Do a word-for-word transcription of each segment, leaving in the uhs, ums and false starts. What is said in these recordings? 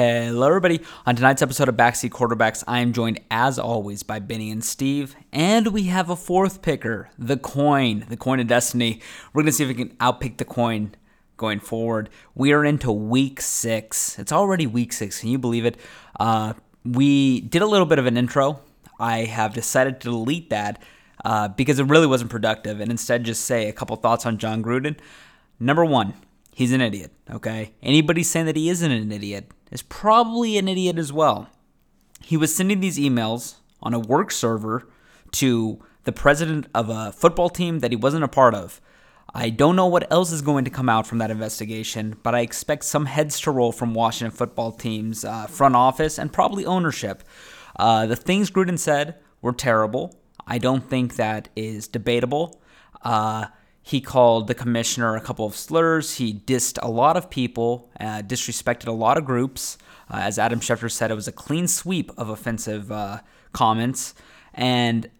Hello, everybody. On tonight's episode of Backseat Quarterbacks, I am joined, as always, by Benny and Steve, and we have a fourth picker, the coin, the coin of destiny. We're going to see if we can outpick the coin going forward. We are into week six. It's already week six. Can you believe it? Uh, we did a little bit of an intro. I have decided to delete that uh, because it really wasn't productive, and instead just say a couple thoughts on Jon Gruden. Number one, he's an idiot, okay? Anybody saying that he isn't an idiot is probably an idiot as well. He was sending these emails on a work server to the president of a football team that he wasn't a part of. I don't know what else is going to come out from that investigation, but I expect some heads to roll from Washington football team's uh, front office and probably ownership. Uh, the things Gruden said were terrible. I don't think that is debatable. Uh... He called the commissioner a couple of slurs. He dissed a lot of people, uh, disrespected a lot of groups. Uh, as Adam Schefter said, it was a clean sweep of offensive uh, comments. And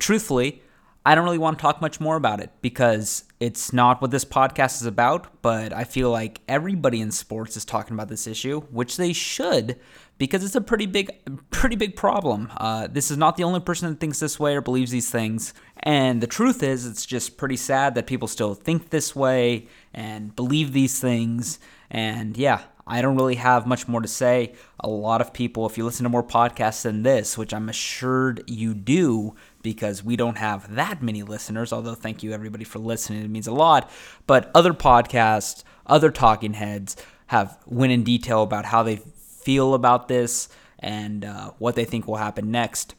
truthfully, I don't really want to talk much more about it because it's not what this podcast is about. But I feel like everybody in sports is talking about this issue, which they should, because it's a pretty big, pretty big problem. Uh, this is not the only person that thinks this way or believes these things. And the truth is, it's just pretty sad that people still think this way and believe these things. And yeah, I don't really have much more to say. A lot of people, if you listen to more podcasts than this, which I'm assured you do, because we don't have that many listeners, although thank you everybody for listening, it means a lot. But other podcasts, other talking heads have went in detail about how they feel about this and uh, what they think will happen next.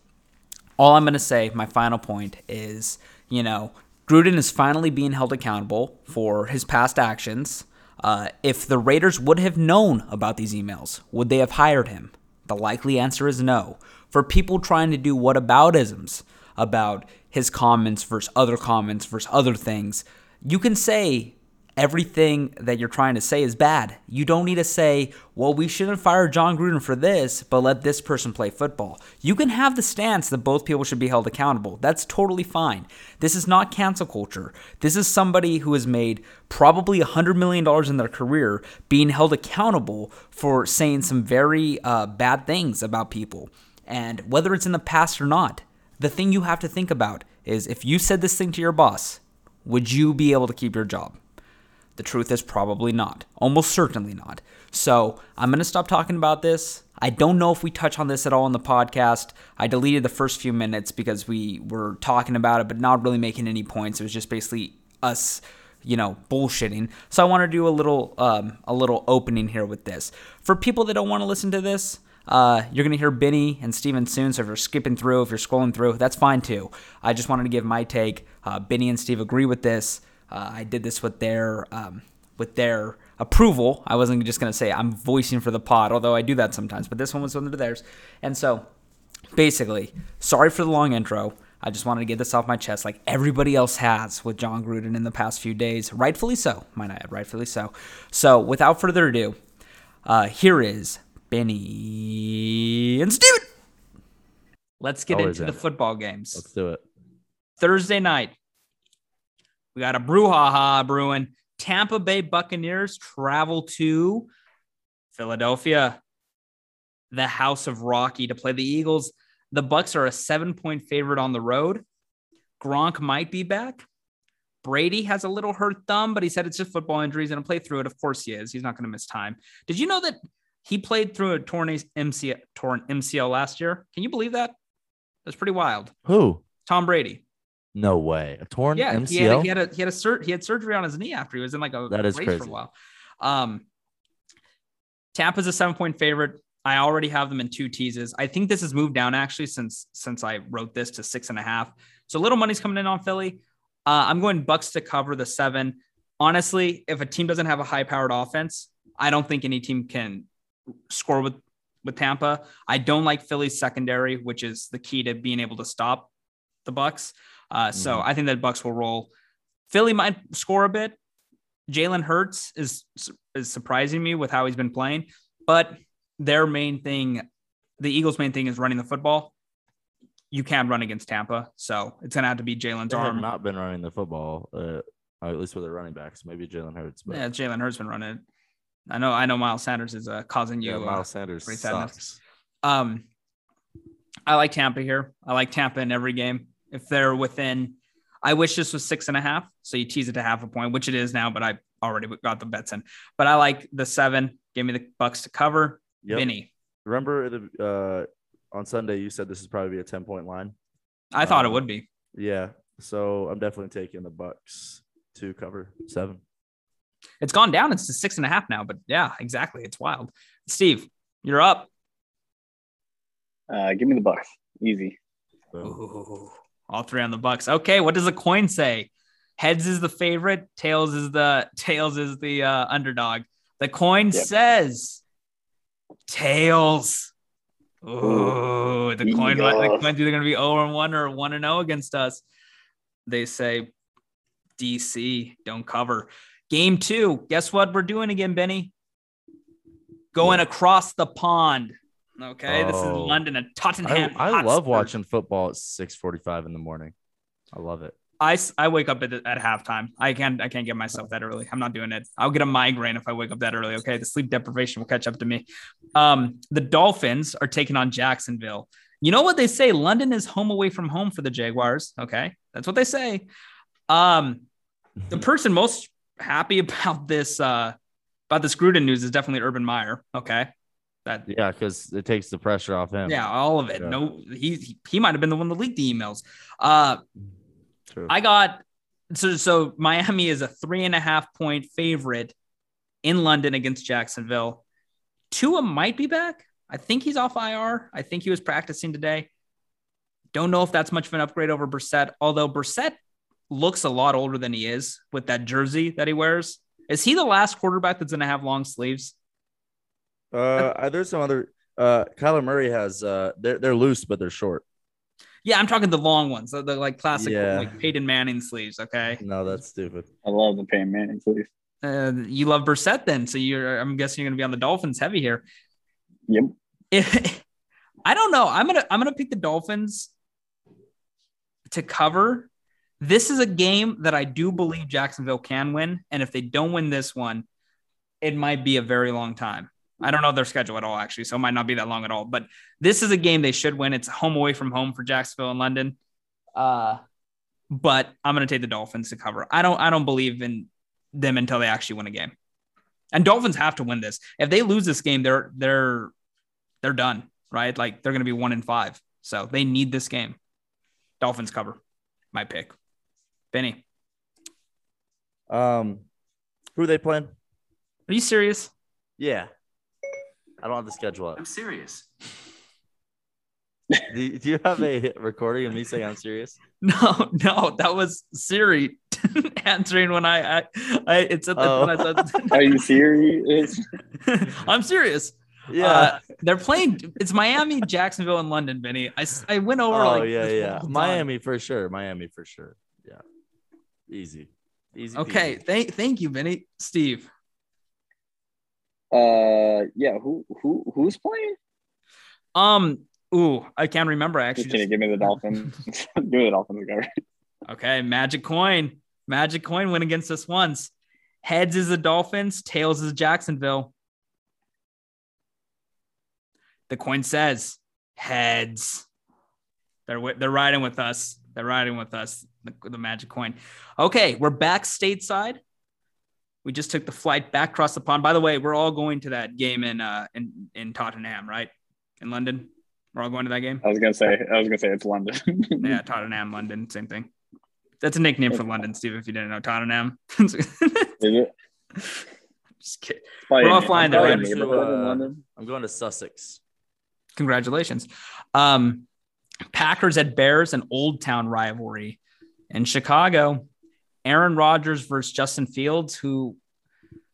All I'm going to say, my final point is, you know, Gruden is finally being held accountable for his past actions. Uh, if the Raiders would have known about these emails, would they have hired him? The likely answer is no. For people trying to do whataboutisms about his comments versus other comments versus other things, you can say everything that you're trying to say is bad. You don't need to say, well, we shouldn't fire Jon Gruden for this, but let this person play football. You can have the stance that both people should be held accountable. That's totally fine. This is not cancel culture. This is somebody who has made probably one hundred million dollars in their career being held accountable for saying some very uh, bad things about people. And whether it's in the past or not, the thing you have to think about is if you said this thing to your boss, would you be able to keep your job? The truth is probably not. Almost certainly not. So I'm going to stop talking about this. I don't know if we touch on this at all in the podcast. I deleted the first few minutes because we were talking about it, but not really making any points. It was just basically us, you know, bullshitting. So I want to do a little, um, a little opening here with this. For people that don't want to listen to this, Uh, you're going to hear Benny and Steven soon, so if you're skipping through, if you're scrolling through, that's fine too. I just wanted to give my take. Uh, Benny and Steve agree with this. Uh, I did this with their um, with their approval. I wasn't just going to say I'm voicing for the pod, although I do that sometimes, but this one was under theirs. And so basically, sorry for the long intro. I just wanted to get this off my chest like everybody else has with Jon Gruden in the past few days. Rightfully so, might I add, rightfully so. So without further ado, uh, here is Benny and Steven. Let's get Always into in. the football games. Let's do it. Thursday night, we got a brouhaha brewing. Tampa Bay Buccaneers travel to Philadelphia, the House of Rocky, to play the Eagles. The Bucs are a seven-point favorite on the road. Gronk might be back. Brady has a little hurt thumb, but he said it's just football injuries and he'll play through it. Of course he is. He's not going to miss time. Did you know that he played through a torn M C L, torn M C L last year? Can you believe that? That's pretty wild. Who? Tom Brady. No way. A torn yeah, M C L? Yeah, he had a, he had a sur- he had surgery on his knee after he was in like a that is race crazy. for a while. Um, Tampa's a seven-point favorite. I already have them in two teases. I think this has moved down actually since since I wrote this to six and a half. So little money's coming in on Philly. Uh, I'm going Bucks to cover the seven. Honestly, if a team doesn't have a high-powered offense, I don't think any team can score with, with Tampa. I don't like Philly's secondary, which is the key to being able to stop the Bucs. Uh, mm-hmm. So I think that Bucs will roll. Philly might score a bit. Jalen Hurts is, is surprising me with how he's been playing, but their main thing, the Eagles' main thing is running the football. You can run against Tampa. So it's going to have to be Jalen's they arm. They have not been running the football, uh, at least with their running backs, maybe Jalen Hurts. But... Yeah, Jalen Hurts been running it. I know, I know Miles Sanders is uh, causing you. Yeah, Miles uh, Sanders great sadness. Um, I like Tampa here. I like Tampa in every game. If they're within, I wish this was six and a half. So you tease it to half a point, which it is now, but I already got the bets in, but I like the seven. Give me the Bucks to cover. Yep. Vinny. Remember the, uh, on Sunday, you said this is probably a ten point line. I um, thought it would be. Yeah. So I'm definitely taking the Bucks to cover seven. It's gone down. It's to six and a half now, but yeah, exactly. It's wild. Steve, you're up. Uh, give me the Bucks. Easy. Ooh, all three on the Bucks. Okay. What does the coin say? Heads is the favorite. Tails is the tails is the uh, underdog. The coin yep. says tails. Ooh, the coin, yes. the coin's either going to be oh and one or one and oh against us. They say D C, don't cover. Game two, guess what we're doing again, Benny? Going across the pond. Okay, oh. This is London at Tottenham. I, I love watching football at six forty-five in the morning. I love it. I, I wake up at, at halftime. I can't I can't get myself that early. I'm not doing it. I'll get a migraine if I wake up that early. Okay, the sleep deprivation will catch up to me. Um, the Dolphins are taking on Jacksonville. You know what they say? London is home away from home for the Jaguars. Okay, that's what they say. Um, the person most happy about this uh, about this Gruden news is definitely Urban Meyer. Okay. That, yeah, because it takes the pressure off him. Yeah, all of it. Yeah. No, he he might have been the one that leaked the emails. Uh, True. I got so so Miami is a three and a half point favorite in London against Jacksonville. Tua might be back. I think he's off I R. I think he was practicing today. Don't know if that's much of an upgrade over Brissett. Although Brissett looks a lot older than he is with that jersey that he wears. Is he the last quarterback that's going to have long sleeves? Uh, there's some other. Uh, Kyler Murray has. Uh, they're they're loose, but they're short. Yeah, I'm talking the long ones, the, the like classic, yeah. like Peyton Manning sleeves. Okay. No, that's stupid. I love the Peyton Manning sleeves. Uh, you love Brissett then, so you're. I'm guessing you're gonna be on the Dolphins heavy here. Yep. If, I don't know. I'm gonna I'm gonna pick the Dolphins to cover. This is a game that I do believe Jacksonville can win, and if they don't win this one, it might be a very long time. I don't know their schedule at all, actually, so it might not be that long at all. But this is a game they should win. It's home away from home for Jacksonville and London. Uh, but I'm going to take the Dolphins to cover. I don't I don't believe in them until they actually win a game. And Dolphins have to win this. If they lose this game, they're they're they're done, right? Like they're going to be one and five. So they need this game. Dolphins cover. My pick. Benny. Um, who are they playing? Are you serious? Yeah. I don't have the schedule up. I'm serious. Do, do you have a recording of me saying I'm serious? No, no, that was Siri answering when I, I, I it said that oh. when I said, "Are you serious?" I'm serious. Yeah, uh, they're playing. It's Miami, Jacksonville, and London. Benny, I, I went over. Oh like, yeah, yeah, Miami for sure. Miami for sure. Yeah, easy, easy. Okay, thank thank you, Benny. Steve. Uh yeah, who who who's playing? Um, ooh, I can't remember. I actually just kidding, just... give me the Dolphins. Give me the Dolphins cover. Okay, magic coin. Magic coin went against us once. Heads is the Dolphins, tails is Jacksonville. The coin says heads. They're they're riding with us. They're riding with us. The, the magic coin. Okay, we're back stateside. We just took the flight back across the pond. By the way, we're all going to that game in uh, in in Tottenham, right? In London, we're all going to that game. I was gonna say, I was gonna say it's London. Yeah, Tottenham, London, same thing. That's a nickname for London, Steve. If you didn't know, Tottenham. Is it? Just kidding. Probably we're all flying there. Right? To, uh, I'm going to Sussex. Congratulations. Um, Packers at Bears, an Old Town rivalry in Chicago. Aaron Rodgers versus Justin Fields, who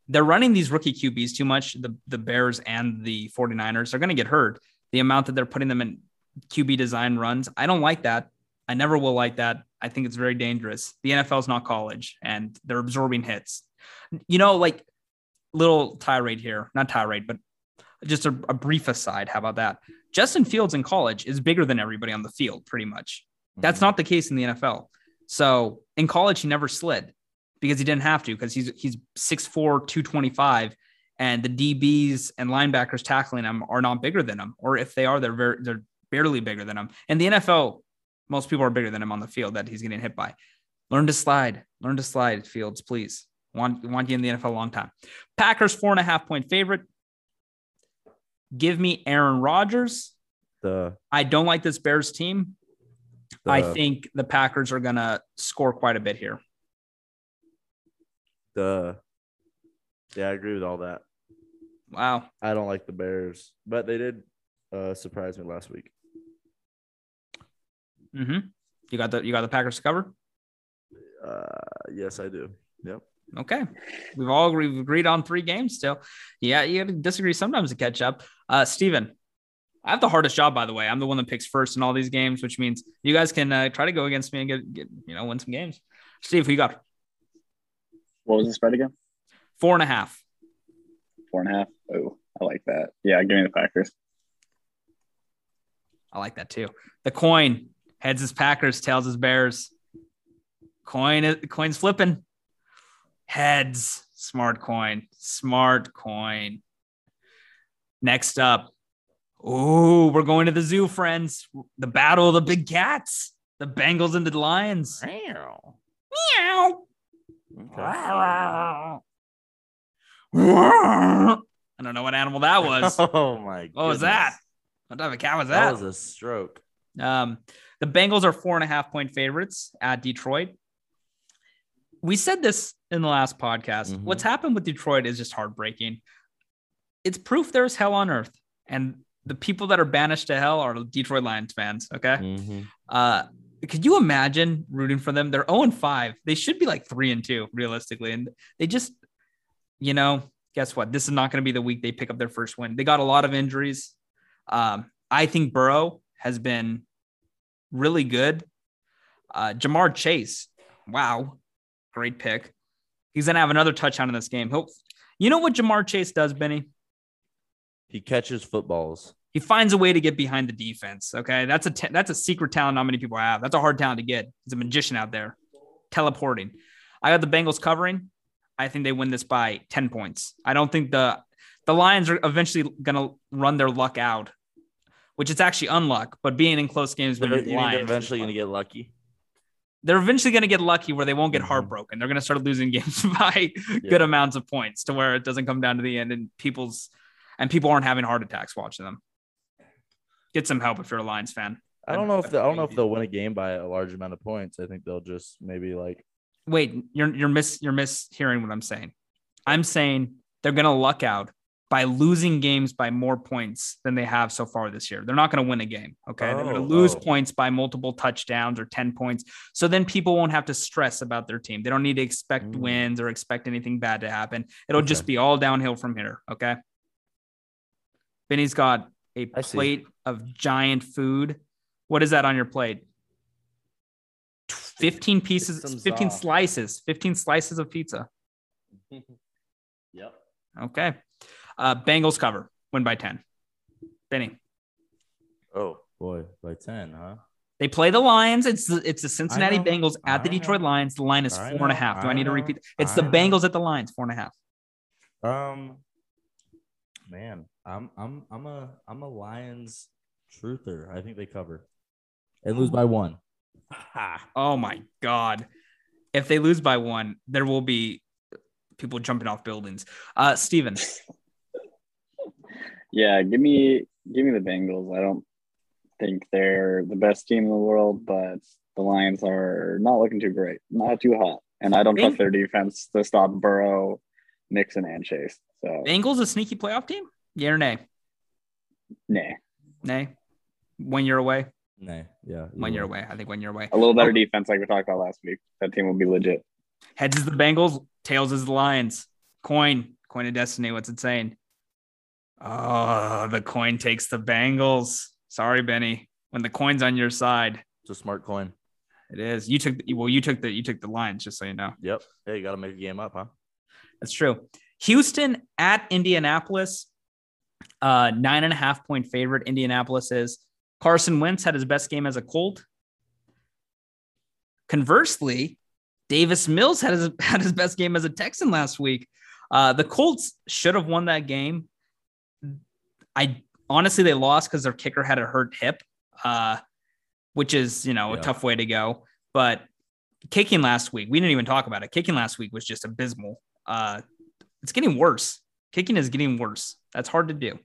they're running these rookie Q Bs too much. The, the Bears and the 49ers are going to get hurt. The amount that they're putting them in Q B design runs. I don't like that. I never will like that. I think it's very dangerous. The N F L is not college and they're absorbing hits, you know, like little tirade here, not tirade, but just a, a brief aside. How about that? Justin Fields in college is bigger than everybody on the field. Pretty much. That's not the case in the N F L. So in college, he never slid because he didn't have to, because he's he's six four, two twenty-five, and the D Bs and linebackers tackling them are not bigger than them, or if they are, they're very, they're barely bigger than them. And the N F L, most people are bigger than him on the field that he's getting hit by. Learn to slide. Learn to slide, Fields, please. Want, want you in the N F L a long time. Packers, four and a half point favorite. Give me Aaron Rodgers. The, I don't like this Bears team. The, I think the Packers are going to score quite a bit here. The, yeah, I agree with all that. Wow. I don't like the Bears, but they did uh, surprise me last week. Mm-hmm. You got the you got the Packers to cover? Uh, yes, I do. Yep. Okay. We've all agreed, we've agreed on three games still. Yeah, you got to disagree sometimes to catch up. Uh, Steven, I have the hardest job, by the way. I'm the one that picks first in all these games, which means you guys can uh, try to go against me and get, get you know win some games. Steve, who you got? What was the spread again? Four and a half. Four and a half. Oh, I like that. Yeah, give me the Packers. I like that too. The coin. Heads is Packers, tails is Bears. Coin, coin's flipping. Heads, smart coin, smart coin. Next up, ooh, we're going to the zoo, friends. The battle of the big cats, the Bengals and the Lions. Meow, meow. I don't know what animal that was. Oh my! What was that? What type of cat was that? That was a stroke. Um. The Bengals are four and a half point favorites at Detroit. We said this in the last podcast. Mm-hmm. What's happened with Detroit is just heartbreaking. It's proof there's hell on earth. And the people that are banished to hell are Detroit Lions fans. Okay. Mm-hmm. Uh, could you imagine rooting for them? They're oh and five. They should be like three and two realistically. And they just, you know, guess what? This is not going to be the week they pick up their first win. They got a lot of injuries. Um, I think Burrow has been really good. Uh, Jamar Chase. Wow. Great pick. He's going to have another touchdown in this game. He'll, you know what Jamar Chase does, Benny? He catches footballs. He finds a way to get behind the defense. Okay. That's a, t- that's a secret talent not many people have. That's a hard talent to get. He's a magician out there teleporting. I got the Bengals covering. I think they win this by ten points. I don't think the, the Lions are eventually going to run their luck out, which it's actually unluck, but being in close games with the Lions, they're eventually going to get lucky. They're eventually going to get lucky where they won't get mm-hmm. heartbroken. They're going to start losing games by yeah. good amounts of points to where it doesn't come down to the end and people's and people aren't having heart attacks watching them. Get some help if you're a Lions fan. I don't know if the, I don't know if they'll win a game by a large amount of points. I think they'll just maybe like wait, you're you're miss you're mishearing what I'm saying. I'm saying they're going to luck out by losing games by more points than they have so far this year. They're not going to win a game, okay? Oh, they're going to lose oh. points by multiple touchdowns or ten points. So then people won't have to stress about their team. They don't need to expect mm. wins or expect anything bad to happen. It'll okay. just be all downhill from here, okay? Benny's got a I plate see. of giant food. What is that on your plate? fifteen pieces, fifteen slices, fifteen slices of pizza. Yep. Okay. Uh, Bengals cover, win by ten. Benny. Oh boy, by ten, huh? They play the Lions. It's the, it's the Cincinnati Bengals at the Detroit Lions. The line is four and a half. Do I need to repeat? It's the Bengals at the Lions, four and a half. Um, man, I'm I'm I'm a I'm a Lions truther. I think they cover and lose by one. Oh my God! If they lose by one, there will be people jumping off buildings. Uh, Steven. Yeah, give me give me the Bengals. I don't think they're the best team in the world, but the Lions are not looking too great, not too hot, and I don't trust their defense to stop Burrow, Mixon, and Chase. So Bengals a sneaky playoff team? Yeah or nay? Nay. Nay. One year away. Nay. Yeah. One year away. I think one year away. A little better oh. defense, like we talked about last week. That team will be legit. Heads is the Bengals. Tails is the Lions. Coin. Coin of destiny. What's it saying? Oh, the coin takes the Bengals. Sorry, Benny. When the coin's on your side, it's a smart coin. It is. You took the, well. You took the you took the Lions, just so you know. Yep. Hey, you got to make a game up, huh? That's true. Houston at Indianapolis, uh, nine and a half point favorite. Indianapolis is. Carson Wentz had his best game as a Colt. Conversely, Davis Mills had his had his best game as a Texan last week. Uh, the Colts should have won that game. I honestly, they lost because their kicker had a hurt hip, uh, which is, you know, yeah. a tough way to go. But kicking last week, we didn't even talk about it. Kicking last week was just abysmal. Uh, it's getting worse. Kicking is getting worse. That's hard to do.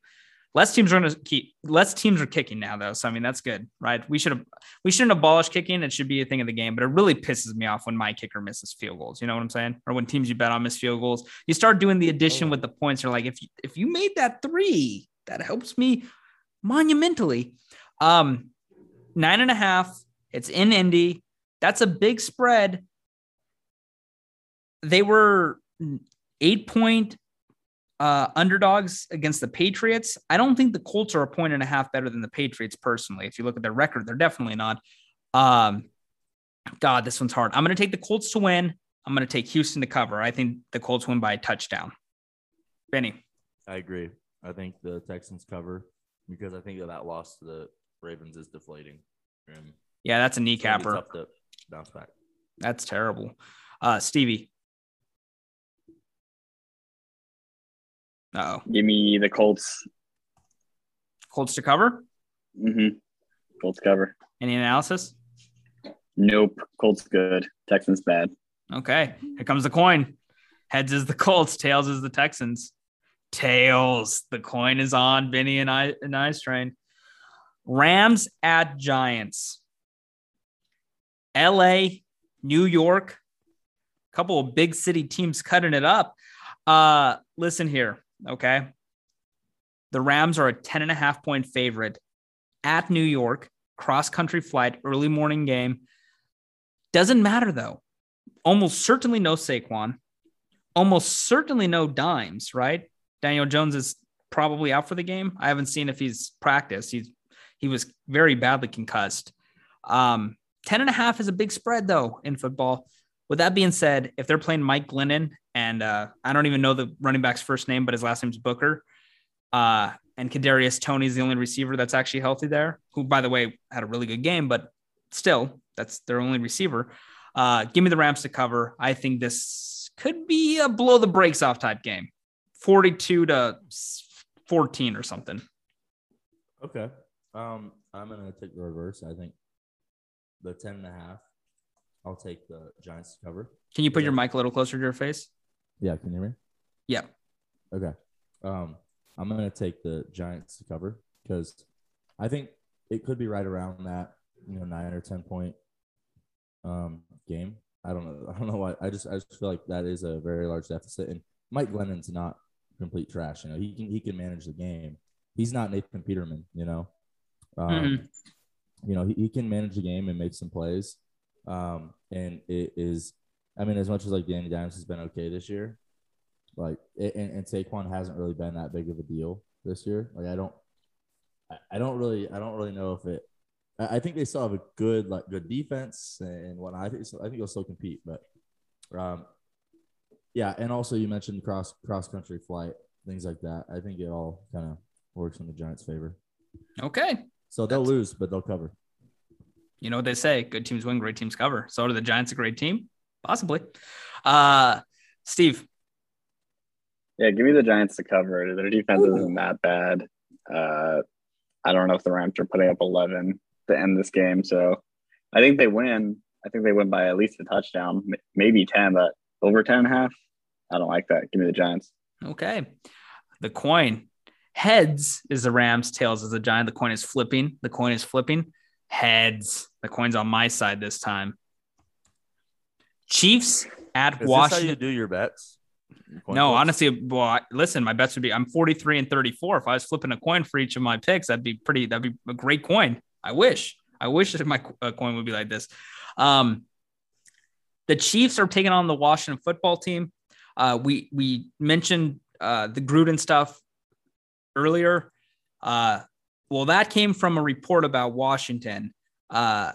Less teams are going to keep less teams are kicking now, though. So, I mean, that's good, right? We should have we shouldn't abolish kicking. It should be a thing of the game, but it really pisses me off when my kicker misses field goals. You know what I'm saying? Or when teams you bet on miss field goals, you start doing the addition with the points. You're like, if you, if you made that three, that helps me monumentally. Um, nine and a half. It's in Indy. That's a big spread. They were eight point. Uh, underdogs against the Patriots. I don't think the Colts are a point and a half better than the Patriots personally. If you look at their record, they're definitely not. Um, God, this one's hard. I'm going to take the Colts to win. I'm going to take Houston to cover. I think the Colts win by a touchdown. Benny. I agree. I think the Texans cover because I think that, that loss to the Ravens is deflating. And yeah, that's a kneecapper. To bounce back. That's terrible. Uh, Stevie. Uh-oh. Give me the Colts. Colts to cover? Mm-hmm. Colts cover. Any analysis? Nope. Colts good. Texans bad. Okay. Here comes the coin. Heads is the Colts. Tails is the Texans. Tails. The coin is on. Benny and I and I's train. Rams at Giants. L A, New York. A couple of big city teams cutting it up. Uh, listen here. Okay. The Rams are a ten and a half point favorite at New York, cross country flight, early morning game. Doesn't matter though. Almost certainly no Saquon, almost certainly no Dimes, right? Daniel Jones is probably out for the game. I haven't seen if he's practiced. He's, he was very badly concussed. Um, ten and a half is a big spread though in football. With that being said, if they're playing Mike Glennon and uh, I don't even know the running back's first name, but his last name's Booker, uh, and Kadarius Toney's the only receiver that's actually healthy there, who, by the way, had a really good game, but still, that's their only receiver. Uh, give me the Rams to cover. I think this could be a blow the brakes off type game, forty-two to fourteen or something. Okay. Um, I'm going to take the reverse. I think the ten and a half. I'll take the Giants to cover. Can you put yeah. your mic a little closer to your face? Yeah, can you hear me? Yeah. Okay. Um, I'm going to take the Giants to cover because I think it could be right around that, you know, nine or ten point um, game. I don't know. I don't know why. I just I just feel like that is a very large deficit. And Mike Glennon's not complete trash. You know, he can he can manage the game. He's not Nathan Peterman. You know, um, mm-hmm. you know he, he can manage the game and make some plays. Um, and it is, I mean, as much as like Danny Dimes has been okay this year, like, and, and Saquon hasn't really been that big of a deal this year. Like, I don't, I don't really, I don't really know if it, I think they still have a good, like good defense and whatnot. I think, I think they'll still compete, but, um, yeah. And also you mentioned cross, cross country flight, things like that. I think it all kind of works in the Giants' favor. Okay. So they'll That's- lose, but they'll cover. You know what they say, good teams win, great teams cover. So are the Giants a great team? Possibly. Uh, Steve. Yeah, give me the Giants to cover. Their defense Ooh. isn't that bad. Uh, I don't know if the Rams are putting up eleven to end this game. So I think they win. I think they win by at least a touchdown, maybe ten, but over ten and a half. I don't like that. Give me the Giants. Okay. The coin. Heads is the Rams. Tails is the Giant. The coin is flipping. The coin is flipping. Heads. The coin's on my side this time. Chiefs at Is Washington. This how you do your bets? Your no, bets? honestly, well, I, listen, my bets would be I'm forty-three and thirty-four. If I was flipping a coin for each of my picks, that'd be pretty. That'd be a great coin. I wish. I wish that my uh, coin would be like this. Um, the Chiefs are taking on the Washington football team. Uh, we we mentioned uh, the Gruden stuff earlier. Uh, Well, that came from a report about Washington, uh,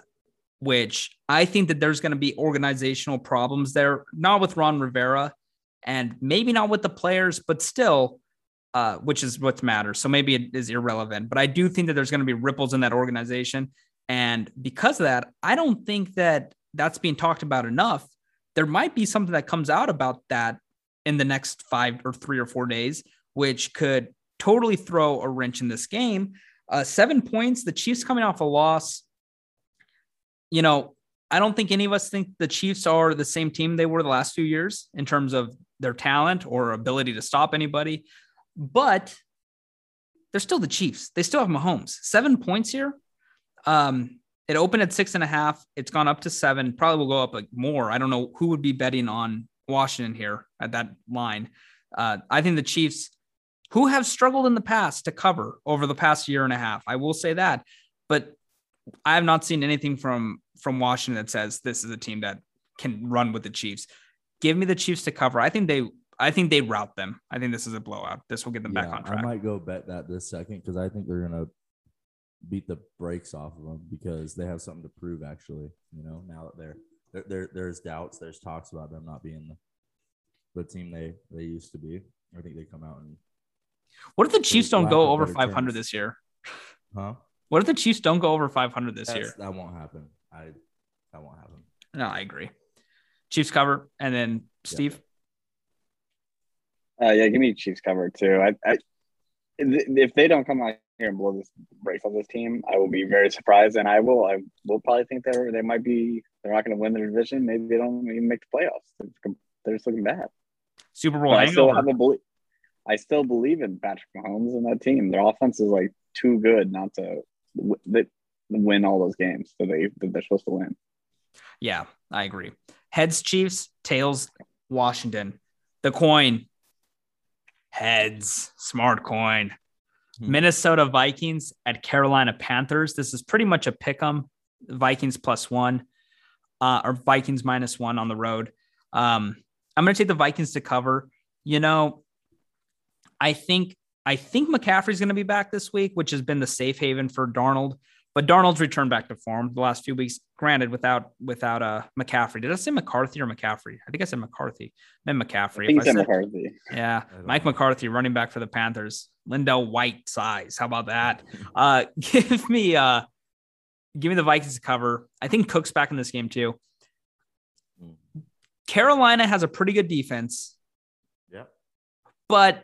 which I think that there's going to be organizational problems there, not with Ron Rivera and maybe not with the players, but still, uh, which is what matters. So maybe it is irrelevant, but I do think that there's going to be ripples in that organization. And because of that, I don't think that that's being talked about enough. There might be something that comes out about that in the next five or three or four days, which could totally throw a wrench in this game. Uh, seven points, the Chiefs coming off a loss. You know, I don't think any of us think the Chiefs are the same team they were the last few years in terms of their talent or ability to stop anybody, but they're still the Chiefs. They still have Mahomes. Seven points here. Um, it opened at six and a half. It's gone up to seven. Probably will go up like more. I don't know who would be betting on Washington here at that line. Uh, I think the Chiefs, who have struggled in the past to cover over the past year and a half, I will say that, but I have not seen anything from, from Washington that says this is a team that can run with the Chiefs. Give me the Chiefs to cover. I think they, I think they route them. I think this is a blowout. This will get them yeah, back on track. I might go bet that this second, because I think they're going to beat the brakes off of them because they have something to prove, actually, you know, now that they're, there, there, there's doubts, there's talks about them not being the, the team they, they used to be. I think they come out and. What if the Chiefs don't go over five hundred chance. This year? Huh? What if the Chiefs don't go over five hundred this That's, year? That won't happen. I that won't happen. No, I agree. Chiefs cover, and then Steve. Yeah, uh, yeah give me Chiefs cover too. I, I if they don't come out here and blow this breaks on this team, I will be very surprised, and I will. I will probably think they they might be. They're not going to win their division. Maybe they don't even make the playoffs. They're just looking bad. Super Bowl. I still have a belief. I still believe in Patrick Mahomes and that team. Their offense is like too good not to w- win all those games that, they, that they're supposed to win. Yeah, I agree. Heads Chiefs, tails Washington. The coin, heads, smart coin. Hmm. Minnesota Vikings at Carolina Panthers. This is pretty much a pick'em. Vikings plus one uh, or Vikings minus one on the road. Um, I'm going to take the Vikings to cover. You know, I think I think McCaffrey's going to be back this week, which has been the safe haven for Darnold. But Darnold's returned back to form the last few weeks. Granted, without without uh, McCaffrey. Did I say McCarthy or McCaffrey? I think I said McCarthy. I meant McCaffrey. I think I said McCarthy. Yeah, Mike know. McCarthy, running back for the Panthers. Lindell White size. How about that? Uh, give me uh, give me the Vikings to cover. I think Cook's back in this game too. Carolina has a pretty good defense. Yeah, but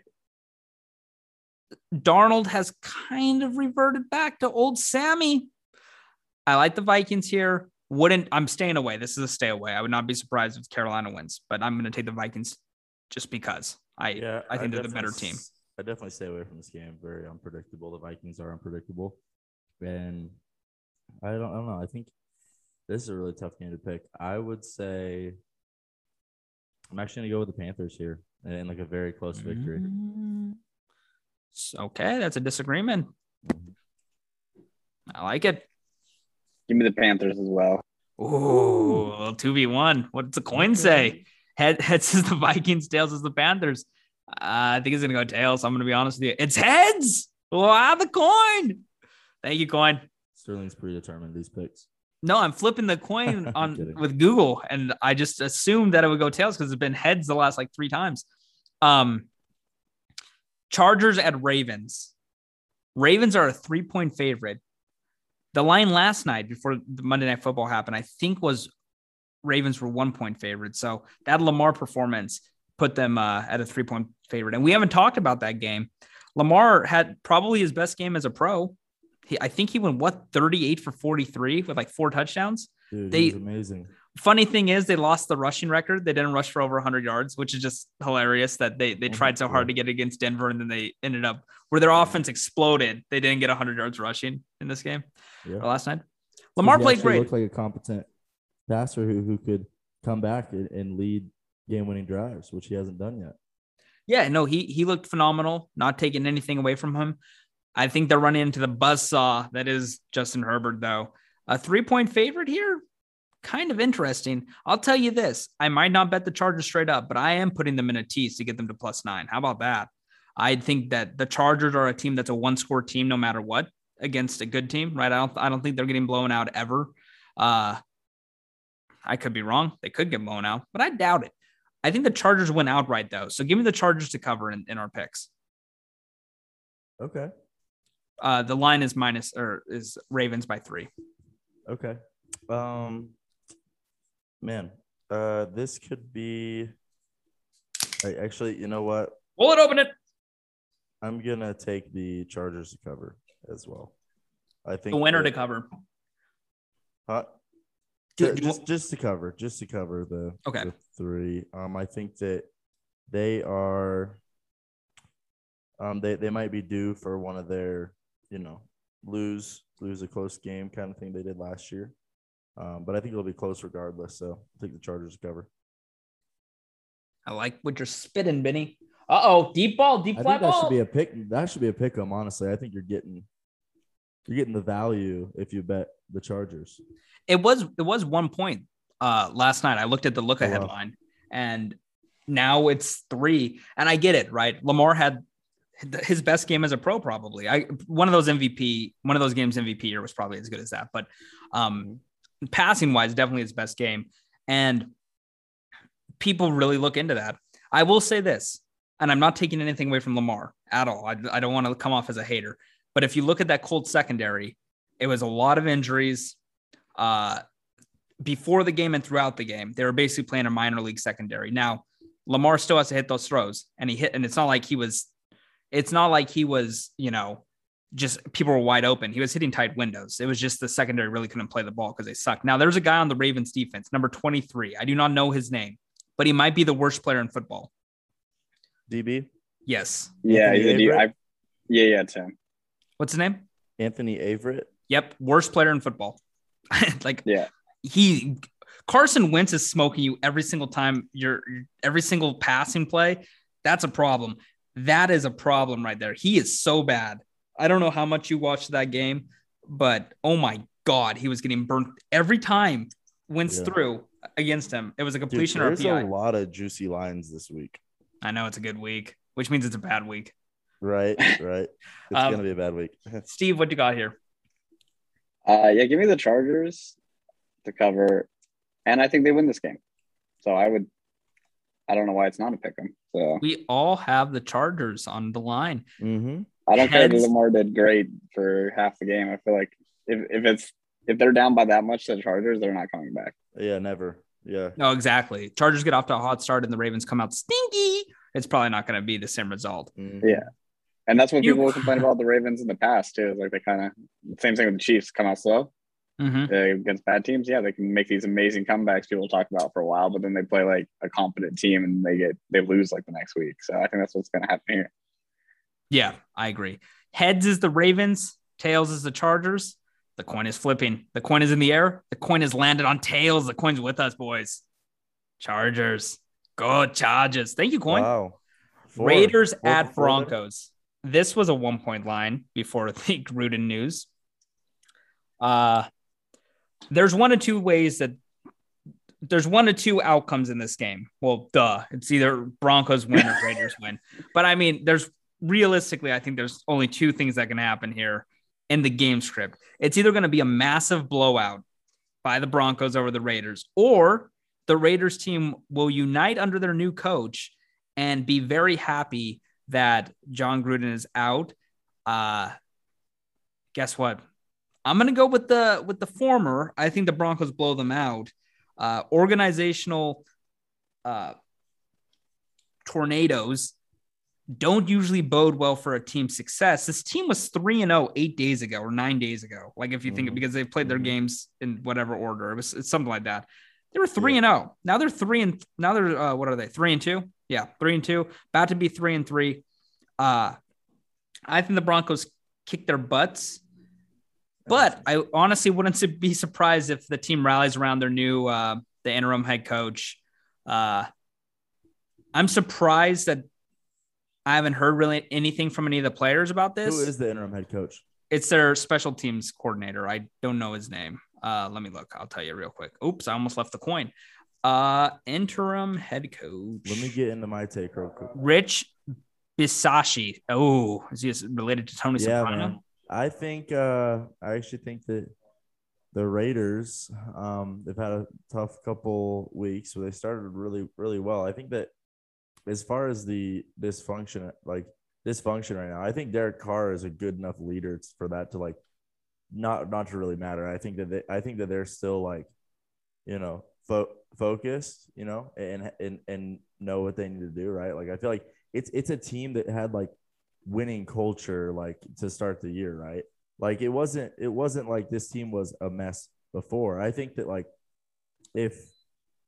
Darnold has kind of reverted back to old Sammy. I like the Vikings here. Wouldn't I'm staying away. This is a stay away. I would not be surprised if Carolina wins, but I'm going to take the Vikings just because I, yeah, I think I they're the better team. I definitely stay away from this game. Very unpredictable. The Vikings are unpredictable. And I don't, I don't know. I think this is a really tough game to pick. I would say I'm actually going to go with the Panthers here in like a very close victory. Mm-hmm. Okay, that's a disagreement. I like it. Give me the Panthers as well. Ooh, well, two v one. What does the coin say? Head, heads is the Vikings, tails is the Panthers. Uh, I think it's going to go tails. I'm going to be honest with you. It's heads. Wow, the coin. Thank you, coin. Sterling's predetermined these picks. No, I'm flipping the coin on with Google, and I just assumed that it would go tails because it's been heads the last like three times. Um. Chargers at Ravens. Ravens are a three-point favorite. The line last night before the Monday Night Football happened, I think was Ravens were one-point favorite. So that Lamar performance put them uh, at a three-point favorite. And we haven't talked about that game. Lamar had probably his best game as a pro. He, I think he went, what, thirty-eight for forty-three with like four touchdowns? Dude, they, he was amazing. Funny thing is they lost the rushing record. They didn't rush for over one hundred yards, which is just hilarious that they they tried so hard to get against Denver, and then they ended up where their offense exploded. They didn't get one hundred yards rushing in this game yeah. or last night. Lamar played great. He looked like a competent passer who, who could come back and, and lead game-winning drives, which he hasn't done yet. Yeah, no, he he looked phenomenal, not taking anything away from him. I think they're running into the buzzsaw that is Justin Herbert, though. A three-point favorite here? Kind of interesting. I'll tell you this. I might not bet the Chargers straight up, but I am putting them in a tease to get them to plus nine. How about that? I think that the Chargers are a team that's a one-score team no matter what against a good team, right? I don't, I don't think they're getting blown out ever. Uh, I could be wrong. They could get blown out, but I doubt it. I think the Chargers win outright, though. So give me the Chargers to cover in, in our picks. Okay. Uh, the line is minus or is Ravens by three. Okay. Um, man, uh, this could be I actually, you know what? Pull it, open it. I'm going to take the Chargers to cover as well. I think the winner that, to cover. Huh? Just, just, just to cover, just to cover the, okay. the three. Um, I think that they are, um, they, they might be due for one of their, you know, lose, lose a close game kind of thing they did last year. Um, but I think it'll be close regardless. So I'll take the Chargers to cover. I like what you're spitting, Benny. Uh oh, deep ball, deep fly ball. That should be a pick. That should be a pick 'em. Honestly, I think you're getting, you're getting the value if you bet the Chargers. It was it was one point uh, last night. I looked at the look ahead line, and now it's three. And I get it, right? Lamar had his best game as a pro, probably. I one of those M V P, one of those games M V P year was probably as good as that. But um, passing wise, definitely his best game, and people really look into that. I will say this, and I'm not taking anything away from Lamar at all. I, I don't want to come off as a hater, but if you look at that Colts secondary, it was a lot of injuries uh, before the game and throughout the game. They were basically playing a minor league secondary. Now Lamar still has to hit those throws, and he hit, and it's not like he was, it's not like he was, you know, just people were wide open. He was hitting tight windows. It was just the secondary really couldn't play the ball because they sucked. Now there's a guy on the Ravens defense, number twenty-three. I do not know his name, but he might be the worst player in football. D B? Yes. Yeah, he's a D- I, yeah, yeah, it's him. What's his name? Anthony Averett. Yep, worst player in football. Like, yeah, he Carson Wentz is smoking you every single time. Your every single passing play. That's a problem. That is a problem right there. He is so bad. I don't know how much you watched that game, but oh my God, he was getting burnt every time Wentz yeah. through against him. It was a completion. Dude, there's or a P I. There's a lot of juicy lines this week. I know it's a good week, which means it's a bad week. Right, right. It's um, going to be a bad week. Steve, what you got here? Uh, yeah, give me the Chargers to cover, and I think they win this game. So I would – I don't know why it's not a pick 'em. So. We all have the Chargers on the line. Mm-hmm. I don't Heads. care if Lamar did great for half the game. I feel like if, if it's if they're down by that much to the Chargers, they're not coming back. Yeah, never. Yeah. No, exactly. Chargers get off to a hot start and the Ravens come out stinky. It's probably not going to be the same result. Mm-hmm. Yeah. And that's what you... people will complain about the Ravens in the past, too. It's like they kind of – same thing with the Chiefs. Come out slow mm-hmm. uh, against bad teams. Yeah, they can make these amazing comebacks people talk about for a while, but then they play like a competent team and they get – they lose like the next week. So I think that's what's going to happen here. Yeah, I agree. Heads is the Ravens. Tails is the Chargers. The coin is flipping. The coin is in the air. The coin has landed on tails. The coin's with us, boys. Chargers. Go Chargers. Thank you, coin. Wow. Four. Raiders Four. at Four. Broncos. This was a one-point line before the Gruden news. Uh, there's one of two ways that – there's one of two outcomes in this game. Well, duh. It's either Broncos win or Raiders win. But, I mean, there's – realistically, I think there's only two things that can happen here. In the game script, it's either going to be a massive blowout by the Broncos over the Raiders, or the Raiders team will unite under their new coach and be very happy that Jon Gruden is out. Uh, guess what? I'm going to go with the with the former. I think the Broncos blow them out. Uh, organizational uh, tornadoes don't usually bode well for a team's success. This team was three and oh eight days ago or nine days ago. Like if you think mm-hmm. it, because they've played their games in whatever order, it was it's something like that. They were three yeah. and zero. Now they're three and now they're uh, what are they? Three and two? Yeah, three and two. About to be three and three. Uh, I think the Broncos kick their butts, but I honestly wouldn't be surprised if the team rallies around their new uh, the interim head coach. Uh, I'm surprised that. I haven't heard really anything from any of the players about this. Who is the interim head coach? It's their special teams coordinator. I don't know his name. Uh, let me look. I'll tell you real quick. Oops, I almost left the coin. Uh, interim head coach. Let me get into my take real quick. Rich Bisacci. Oh, is he related to Tony yeah, Soprano? Man. I think uh, I actually think that the Raiders, um, they've had a tough couple weeks where they started really, really well. I think that as far as the dysfunction, like dysfunction right now, I think Derek Carr is a good enough leader for that to like not not to really matter. I think that they, I think that they're still like, you know, fo- focused, you know, and and and know what they need to do, right? Like, I feel like it's it's a team that had like winning culture, like to start the year, right? Like it wasn't it wasn't like this team was a mess before. I think that like if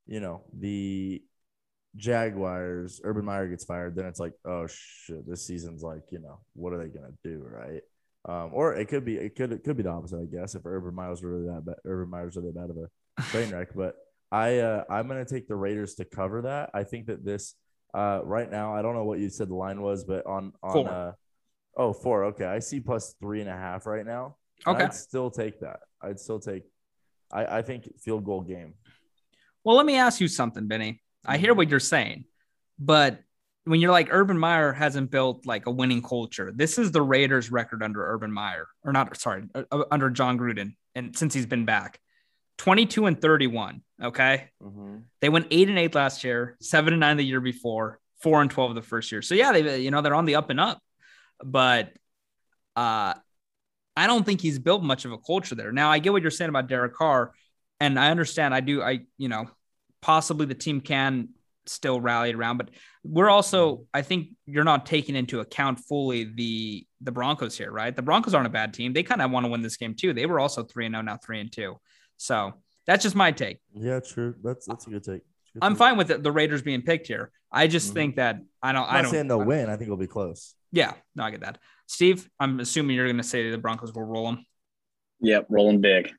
you know the Jaguars, Urban Meyer gets fired, then it's like, oh shit, this season's like, you know, what are they gonna do, right? Um, or it could be it could it could be the opposite, I guess, if Urban Meyer's really that bad, Urban Meyer's really bad of a train wreck. But I uh, I'm gonna take the Raiders to cover that. I think that this uh, right now, I don't know what you said the line was, but on on four. Uh, oh four, okay, I see plus three and a half right now. Okay, I'd still take that. I'd still take. I I think field goal game. Well, let me ask you something, Benny. I hear what you're saying, but when you're like, Urban Meyer hasn't built like a winning culture, this is the Raiders record under Urban Meyer, or not, sorry, uh, under Jon Gruden. And since he's been back, twenty-two and thirty-one. Okay. Mm-hmm. They went eight and eight last year, seven and nine the year before, four and twelve the first year. So yeah, they, you know, they're on the up and up, but uh, I don't think he's built much of a culture there. Now I get what you're saying about Derek Carr, and I understand. I do. I, you know, possibly the team can still rally around, but we're also, I think you're not taking into account fully the, the Broncos here, right? The Broncos aren't a bad team. They kind of want to win this game too. They were also three and oh, now three and two. So that's just my take. Yeah, true. That's, that's a good take. A good I'm take. fine with it, the Raiders being picked here. I just mm-hmm. think that I don't, I'm not I don't saying they'll win. I think it'll be close. Yeah, no, I get that. Steve, I'm assuming you're going to say the Broncos will roll them. Yep. Roll them big.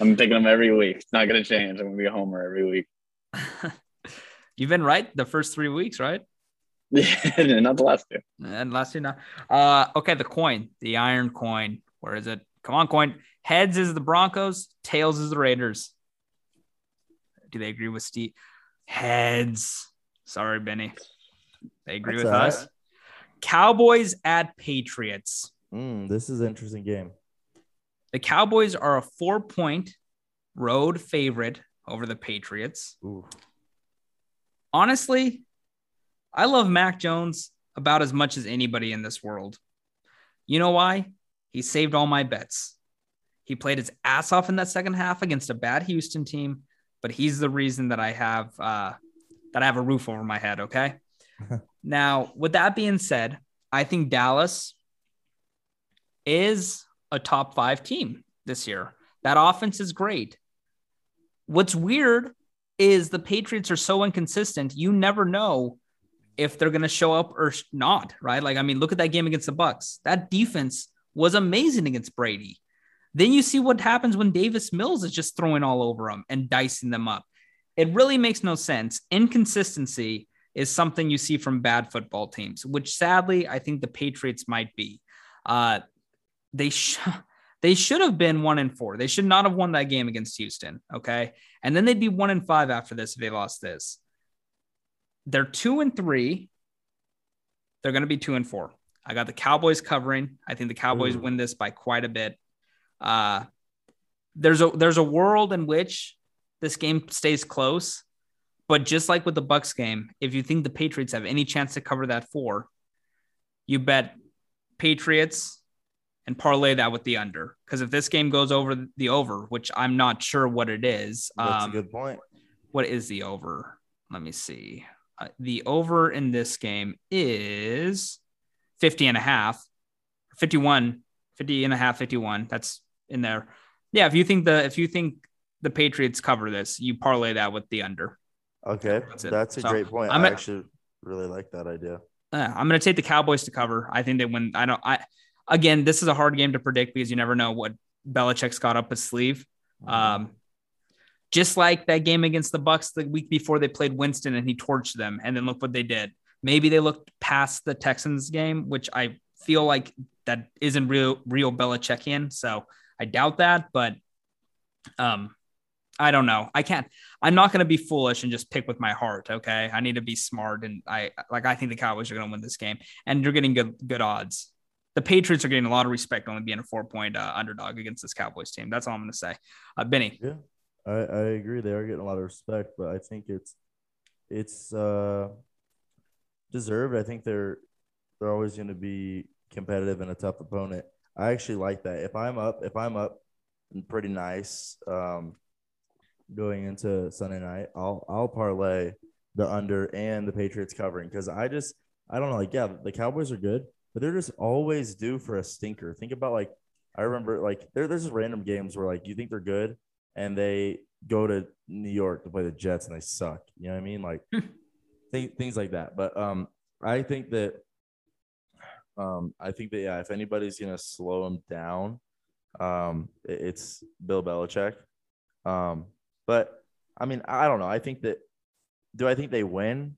I'm taking them every week. It's not going to change. I'm going to be a homer every week. You've been right the first three weeks, right? Yeah, not the last two. And last two, no. Uh, okay, the coin, the iron coin. Where is it? Come on, coin. Heads is the Broncos. Tails is the Raiders. Do they agree with Steve? Heads. Sorry, Benny. They agree That's with us. Right. Cowboys at Patriots. Mm, this is an interesting game. The Cowboys are a four-point road favorite over the Patriots. Ooh. Honestly, I love Mac Jones about as much as anybody in this world. You know why? He saved all my bets. He played his ass off in that second half against a bad Houston team, but he's the reason that I have uh, that I have a roof over my head, okay? Now, with that being said, I think Dallas is a top five team this year. That offense is great. What's weird is the Patriots are so inconsistent. You never know if they're going to show up or not, right? Like, I mean, look at that game against the Bucs. That defense was amazing against Brady. Then you see what happens when Davis Mills is just throwing all over them and dicing them up. It really makes no sense. Inconsistency is something you see from bad football teams, which sadly, I think the Patriots might be. Uh, They sh- they should have been one and four. They should not have won that game against Houston. Okay, and then they'd be one and five after this if they lost this. They're two and three. They're going to be two and four. I got the Cowboys covering. I think the Cowboys Ooh. win this by quite a bit. Uh, there's a there's a world in which this game stays close, but just like with the Bucs game, if you think the Patriots have any chance to cover that four, you bet Patriots. And parlay that with the under, because if this game goes over the over, which I'm not sure what it is. That's um, a good point. What is the over? Let me see. Uh, the over in this game is fifty and a half, fifty-one, fifty and a half, fifty-one. That's in there. Yeah. If you think the, if you think the Patriots cover this, you parlay that with the under. Okay. That's, That's a so great point. I'm I actually at, really like that idea. Uh, I'm going to take the Cowboys to cover. I think they win. I don't, I, Again, this is a hard game to predict because you never know what Belichick's got up his sleeve. Um, just like that game against the Bucs the week before, they played Winston and he torched them. And then look what they did. Maybe they looked past the Texans game, which I feel like that isn't real, real Belichickian. So I doubt that, but um, I don't know. I can't, I'm not going to be foolish and just pick with my heart. Okay. I need to be smart. And I, like, I think the Cowboys are going to win this game and you're getting good, good odds. The Patriots are getting a lot of respect only being a four-point uh, underdog against this Cowboys team. That's all I'm going to say. Uh, Benny. Yeah, I, I agree. They are getting a lot of respect, but I think it's it's uh, deserved. I think they're they're always going to be competitive and a tough opponent. I actually like that. If I'm up, if I'm up, pretty nice. Um, going into Sunday night, I'll I'll parlay the under and the Patriots covering, because I just I don't know, like, yeah, the Cowboys are good, but they're just always due for a stinker. Think about, like, I remember, like, there there's just random games where, like, you think they're good and they go to New York to play the Jets and they suck. You know what I mean? Like th- things like that. But um, I think that um, I think that yeah, if anybody's gonna slow them down, um, it, it's Bill Belichick. Um, but I mean, I don't know. I think that do I think they win?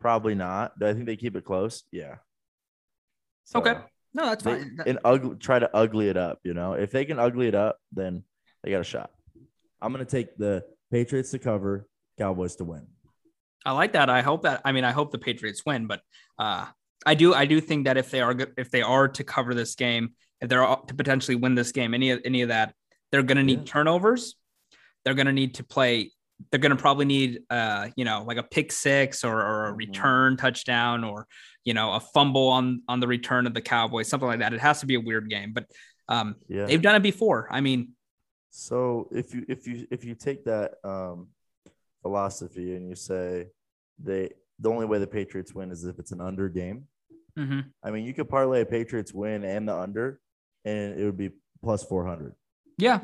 Probably not. Do I think they keep it close? Yeah. So, okay. No, that's they, fine. And ugly, try to ugly it up. You know, if they can ugly it up, then they got a shot. I'm going to take the Patriots to cover, Cowboys to win. I like that. I hope that, I mean, I hope the Patriots win, but uh, I do, I do think that if they are good, if they are to cover this game, if they're to potentially win this game, any of, any of that, they're going to need yeah. turnovers. They're going to need to play. They're going to probably need, uh, you know, like a pick six or, or a return mm-hmm. touchdown or, you know, a fumble on, on the return of the Cowboys, something like that. It has to be a weird game, but um, yeah. they've done it before. I mean, So if you if you if you take that um, philosophy and you say they the only way the Patriots win is if it's an under game. Mm-hmm. I mean, you could parlay a Patriots win and the under, and it would be plus four hundred. Yeah,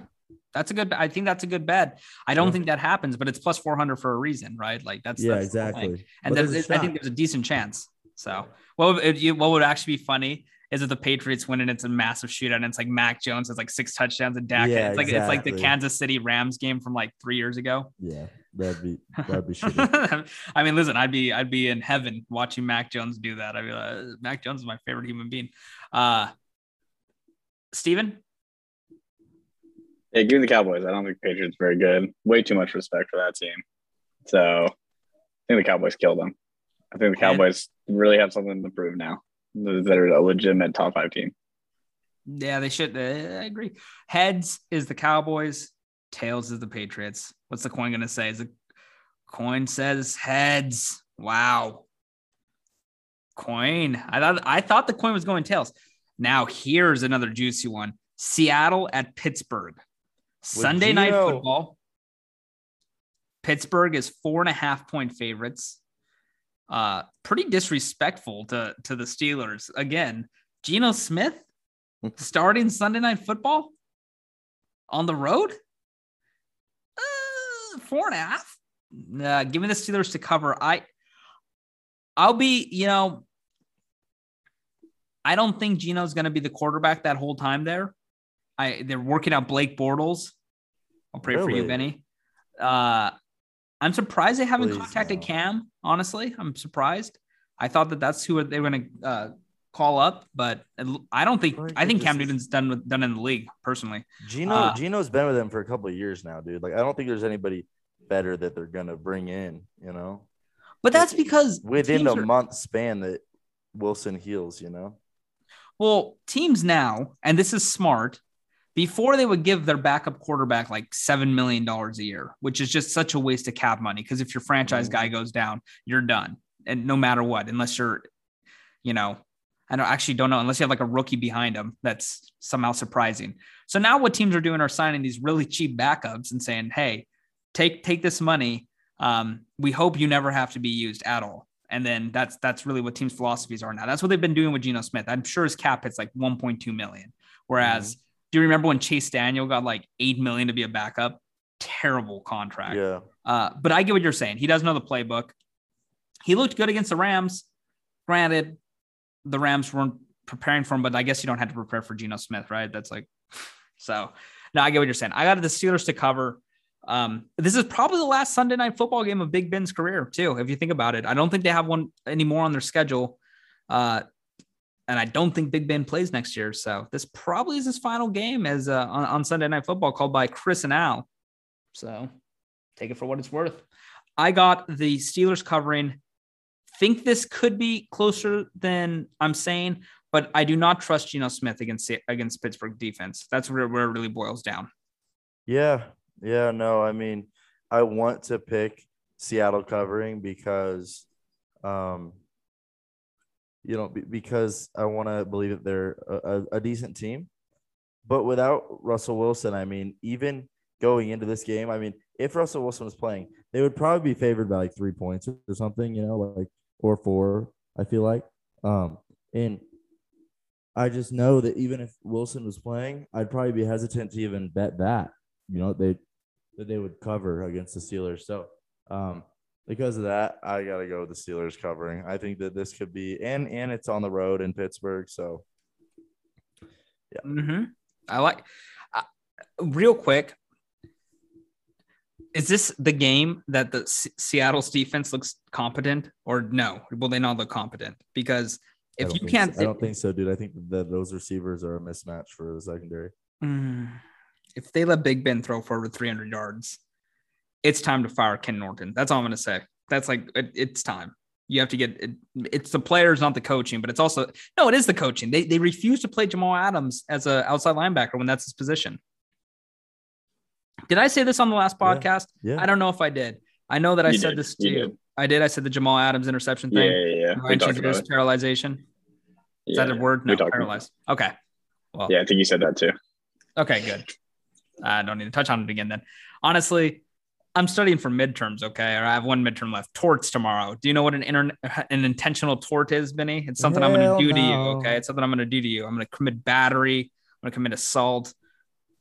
that's a good. I think that's a good bet. I don't yeah. think that happens, but it's plus four hundred for a reason, right? Like that's yeah, that's exactly. And there's there's, I think there's a decent chance. So what would, it, what would actually be funny? Is it the Patriots win and it's a massive shootout and it's like Mac Jones has like six touchdowns and Dak. Yeah, it's like exactly. It's like the Kansas City Rams game from like three years ago. Yeah, that'd be that'd be shitty. I mean, listen, I'd be I'd be in heaven watching Mac Jones do that. I'd be like, Mac Jones is my favorite human being. Uh, Steven? Hey, give me the Cowboys. I don't think the Patriots are very good. Way too much respect for that team. So I think the Cowboys killed them. I think the Cowboys and- really have something to prove now. That are a legitimate top five team. Yeah, they should. Uh, I agree. Heads is the Cowboys. Tails is the Patriots. What's the coin going to say? Is the coin says heads. Wow. Coin. I thought, I thought the coin was going tails. Now here's another juicy one. Seattle at Pittsburgh. Sunday night football. Pittsburgh is four and a half point favorites. Uh, pretty disrespectful to, to the Steelers. Again, Geno Smith starting Sunday Night Football on the road? Uh, four and a half? Uh, give me the Steelers to cover. I, I'll be, you know, I don't think Geno's going to be the quarterback that whole time there. I They're working out Blake Bortles. I'll pray really? for you, Benny. Uh, I'm surprised they haven't Please, contacted no. Cam. Honestly, I'm surprised. I thought that that's who they were going to uh, call up, but I don't think I think Cam Newton's done with, done in the league personally. Gino uh, Gino's been with them for a couple of years now, dude. Like I don't think there's anybody better that they're going to bring in, you know. But that's because within a month span that Wilson heals, you know. Well, teams now, and this is smart. Before they would give their backup quarterback like seven million dollars a year, which is just such a waste of cap money. Because if your franchise guy goes down, you're done. And no matter what, unless you're, you know, I don't actually don't know, unless you have like a rookie behind him, that's somehow surprising. So now what teams are doing are signing these really cheap backups and saying, hey, take, take this money. Um, we hope you never have to be used at all. And then that's, that's really what teams' philosophies are now. That's what they've been doing with Geno Smith. I'm sure his cap hits like one point two million. Whereas, mm-hmm. do you remember when Chase Daniel got like eight million to be a backup? Terrible contract. Yeah. Uh, but I get what you're saying. He doesn't know the playbook. He looked good against the Rams. Granted, the Rams weren't preparing for him, but I guess you don't have to prepare for Geno Smith, right? That's like, so no, I get what you're saying. I got the Steelers to cover. Um, this is probably the last Sunday night football game of Big Ben's career too. If you think about it, I don't think they have one anymore on their schedule. Uh, And I don't think Big Ben plays next year. So this probably is his final game as uh, on, on Sunday Night Football called by Chris and Al. So take it for what it's worth. I got the Steelers covering. Think this could be closer than I'm saying, but I do not trust Geno Smith against against Pittsburgh defense. That's where, where it really boils down. Yeah. Yeah, no, I mean, I want to pick Seattle covering because um, – you know, because I want to believe that they're a, a decent team. But without Russell Wilson, I mean, even going into this game, I mean, if Russell Wilson was playing, they would probably be favored by like three points or something, you know, like or four, I feel like. Um, and I just know that even if Wilson was playing, I'd probably be hesitant to even bet that, you know, they that they would cover against the Steelers. So um, because of that, I got to go with the Steelers covering. I think that this could be and, – and it's on the road in Pittsburgh, so yeah. Mm-hmm. I like uh, – real quick, is this the game that the C- Seattle's defense looks competent or no? Will they not look competent? Because – If you can't, so. I don't think so, dude. I think that those receivers are a mismatch for the secondary. If they let Big Ben throw for over three hundred yards, it's time to fire Ken Norton. That's all I'm gonna say. That's like it, it's time. You have to get it, it's the players, not the coaching, but it's also no, it is the coaching. They they refuse to play Jamal Adams as an outside linebacker when that's his position. Did I say this on the last podcast? Yeah, yeah. I don't know if I did. I know that I you said did. this to you. you. I did. I said the Jamal Adams interception thing. Yeah, yeah, yeah. We talked about it. Paralyzation. Is yeah, that a word? No, paralyzed. Okay. Well, yeah, I think you said that too. Okay, good. I don't need to touch on it again then. Honestly, I'm studying for midterms, okay? Or I have one midterm left. Torts tomorrow. Do you know what an inter- an intentional tort is, Benny? It's something Hell I'm going to do no. to you, okay? It's something I'm going to do to you. I'm going to commit battery. I'm going to commit assault.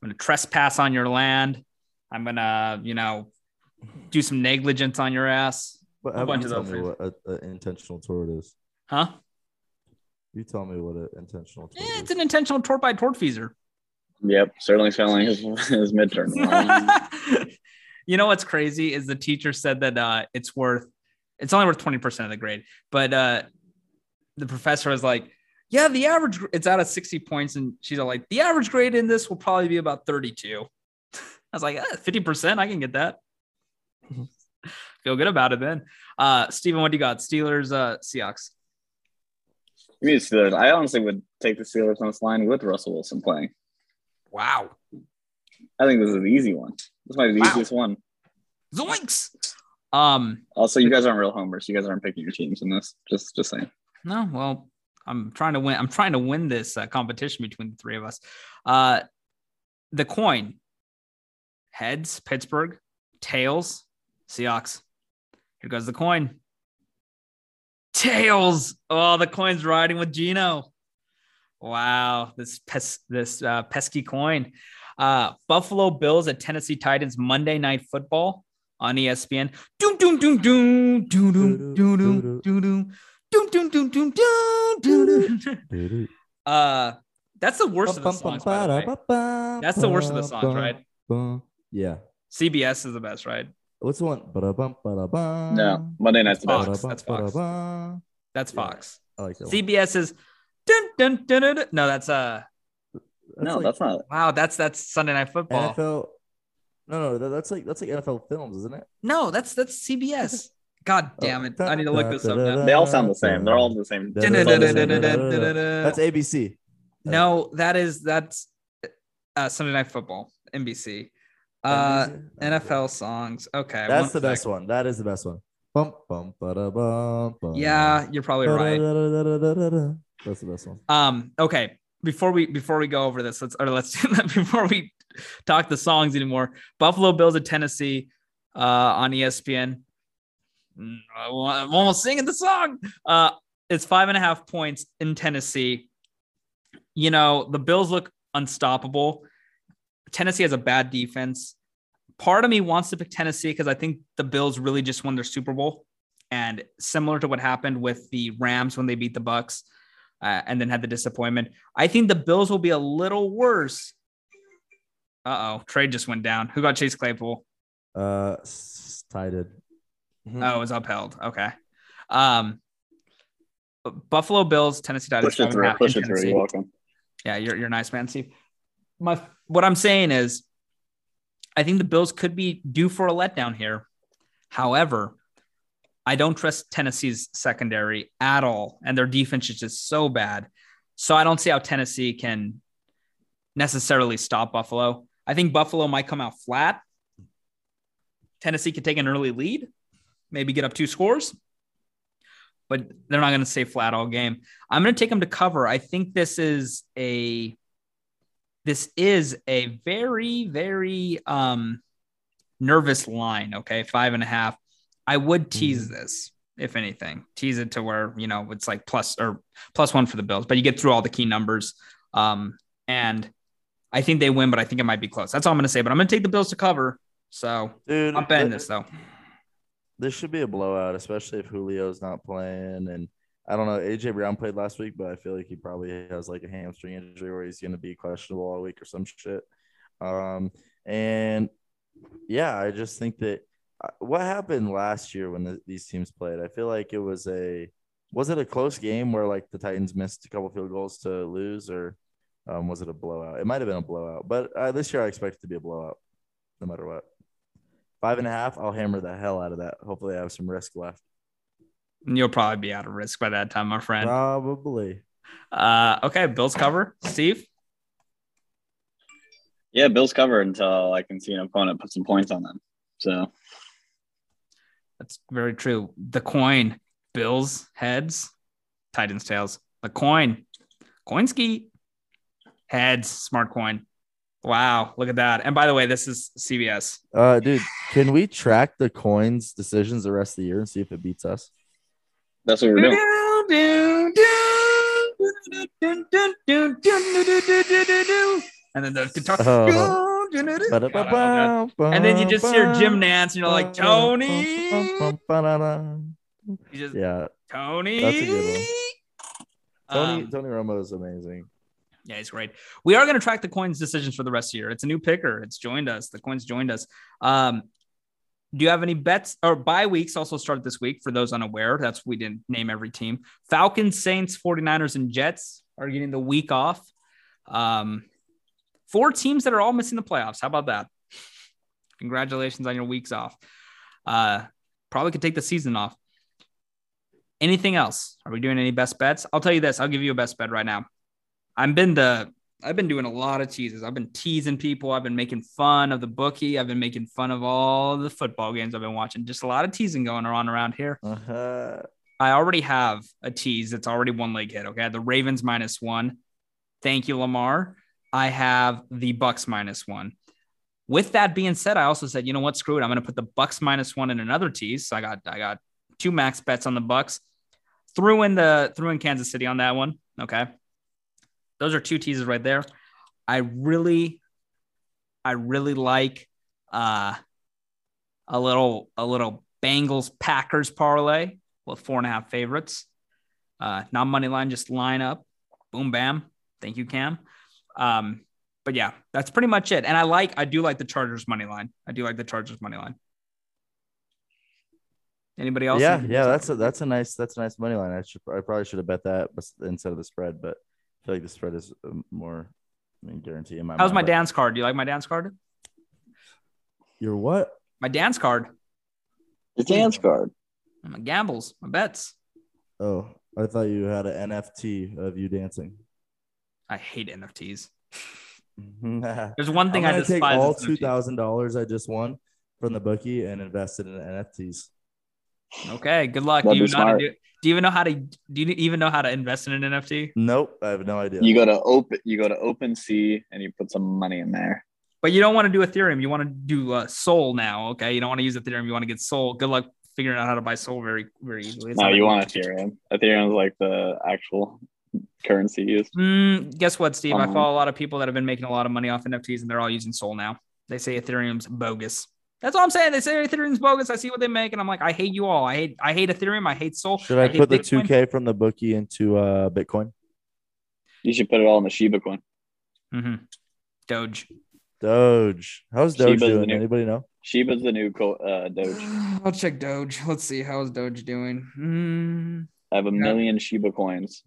I'm going to trespass on your land. I'm going to, you know, do some negligence on your ass. But a bunch of those things. What an intentional tort is. Huh? You tell me what an intentional tort yeah, is. It's an intentional tort by a tortfeasor. Yep, certainly failing his, his midterm. You know what's crazy is the teacher said that uh, it's worth – it's only worth twenty percent of the grade. But uh, the professor was like, yeah, the average – it's out of sixty points. And she's all like, the average grade in this will probably be about thirty-two. I was like, eh, fifty percent, I can get that. Feel good about it then. Uh, Steven, what do you got? Steelers, uh, Seahawks. You mean Steelers? I honestly would take the Steelers on this line with Russell Wilson playing. Wow. I think this is an easy one. This might be the wow. easiest one. Zoinks! Um, also, you guys aren't real homers. You guys aren't picking your teams in this. Just, just saying. No, well, I'm trying to win. I'm trying to win this uh, competition between the three of us. Uh, the coin. Heads, Pittsburgh. Tails, Seahawks. Here goes the coin. Tails. Oh, the coin's riding with Geno. Wow, this pes- this uh, pesky coin. Uh, Buffalo Bills at Tennessee Titans Monday Night Football on E S P N. Doom doom doom doom doom doom doom doom doom doom doom doom doom doom. Uh, that's the worst of the songs. By the way. That's the worst of the songs, right? Yeah. C B S is the best, right? What's the one? Ba-da-bum, ba-da-bum. No, Monday Night's the Fox. Best. That's Fox. Ba-da-bum. That's Fox. Yeah, I like that C B S one. Is. Dun, dun, dun, dun, dun. No, that's uh. That's no, like, that's not. Wow, that's that's Sunday Night Football. N F L. No, no, that's like that's like N F L films, isn't it? No, that's that's C B S. God damn it! I need to look this up now. They all sound the same. They're all the same. That's A B C. No, that is that's uh, Sunday Night Football, N B C. Uh, N F L songs. Okay, that's the best one. That is the best one. Bum, bum, ba-da-bum, bum. Yeah, you're probably right. That's the best one. Um, okay. Before we before we go over this, let's or let's do that before we talk the songs anymore. Buffalo Bills of Tennessee, uh, on E S P N. I'm almost singing the song. Uh, it's five and a half points in Tennessee. You know the Bills look unstoppable. Tennessee has a bad defense. Part of me wants to pick Tennessee because I think the Bills really just won their Super Bowl. And similar to what happened with the Rams when they beat the Bucks uh, and then had the disappointment, I think the Bills will be a little worse. Uh-oh, trade just went down. Who got Chase Claypool? Uh, Ty did. Mm-hmm. Oh, it was upheld. Okay. Um, Buffalo Bills, Tennessee Titans. Push it through. Push it through. You're welcome. Yeah, you're, you're nice, man, Steve. My, what I'm saying is I think the Bills could be due for a letdown here. However, I don't trust Tennessee's secondary at all. And their defense is just so bad. So I don't see how Tennessee can necessarily stop Buffalo. I think Buffalo might come out flat. Tennessee could take an early lead, maybe get up two scores, but they're not going to stay flat all game. I'm going to take them to cover. I think this is a, This is a very, very um, nervous line. Okay. Five and a half. I would tease mm-hmm. this, if anything, tease it to where, you know, it's like plus or plus one for the Bills, but you get through all the key numbers. Um, and I think they win, but I think it might be close. That's all I'm going to say, but I'm going to take the Bills to cover. So Dude, I'm betting this though. This should be a blowout, especially if Julio's not playing. And I don't know, A J Brown played last week, but I feel like he probably has like a hamstring injury where he's going to be questionable all week or some shit. Um, and yeah, I just think that what happened last year when the, these teams played, I feel like it was a, was it a close game where like the Titans missed a couple field goals to lose, or um, was it a blowout? It might've been a blowout, but uh, this year I expect it to be a blowout no matter what. Five and a half. I'll hammer the hell out of that. Hopefully I have some risk left. You'll probably be out of risk by that time, my friend. Probably. Uh, okay. Bills cover. Steve. Yeah. Bills cover until I can see an opponent put some points on them. So that's very true. The coin, Bills heads, Titans tails. The coin, Coinski heads, smart coin. Wow, look at that! And by the way, this is C B S. Uh, dude, can we track the coin's decisions the rest of the year and see if it beats us? That's what we're doing. And then the guitar. Uh-huh. God, and then you just hear Jim Nantz, and you're like, Tony. You just, yeah, Tony. That's a good one. Tony, um, Tony Romo is amazing. Yeah, he's great. We are going to track the coin's decisions for the rest of the year. It's a new picker. It's joined us. The coin's joined us. Um, do you have any bets or bye weeks also start this week for those unaware? That's we didn't name every team. Falcons, Saints, forty-niners, and Jets are getting the week off. Um, Four teams that are all missing the playoffs. How about that? Congratulations on your weeks off. Uh, probably could take the season off. Anything else? Are we doing any best bets? I'll tell you this. I'll give you a best bet right now. I've been the, I've been doing a lot of teases. I've been teasing people. I've been making fun of the bookie. I've been making fun of all the football games I've been watching. Just a lot of teasing going on around here. Uh-huh. I already have a tease that's already one leg hit. Okay, the Ravens minus one. Thank you, Lamar. I have the Bucks minus one. With that being said, I also said, you know what, screw it. I'm going to put the Bucks minus one in another tease. So I got, I got two max bets on the Bucks. Threw in the, threw in Kansas City on that one. Okay. Those are two teases right there. I really, I really like uh, a little, a little Bengals Packers parlay with four and a half favorites. Uh, not money line, just line up. Boom, bam. Thank you, Cam. Um, but yeah, that's pretty much it. And I like, I do like the Chargers money line. I do like the Chargers money line. Anybody else? Yeah. Yeah. That's a, that's a nice, that's a nice money line. I should, I probably should have bet that instead of the spread, but I feel like the spread is more, I mean, guarantee in my mind. How's my dance card? Do you like my dance card? Your what? My dance card. The dance card. My gambles, my bets. Oh, I thought you had an N F T of you dancing. I hate N F Ts. There's one thing I despise. Take all two thousand dollars I just won from the bookie and invested in N F Ts. Okay, good luck. Do you, know how to do, do you even know how to? Do you even know how to invest in an N F T? Nope, I have no idea. You go to open. You go to OpenSea and you put some money in there. But you don't want to do Ethereum. You want to do uh, Sol now. Okay, you don't want to use Ethereum. You want to get Sol. Good luck figuring out how to buy Sol very, very easily. It's no, you want Ethereum. Ethereum is like the actual currency used. Mm, guess what, Steve? Um, I follow a lot of people that have been making a lot of money off N F Ts, and they're all using Sol now. They say Ethereum's bogus. That's all I'm saying. They say Ethereum's bogus. I see what they make, and I'm like, I hate you all. I hate, I hate Ethereum. I hate Sol. Should I, I put the Bitcoin. two K from the bookie into uh, Bitcoin? You should put it all in the Shiba coin. Mm-hmm. Doge. Doge. How's Doge Shiba's doing? New, Anybody know? Shiba's the new uh, Doge. I'll check Doge. Let's see, how's Doge doing? Mm. I have a yeah. million Shiba coins.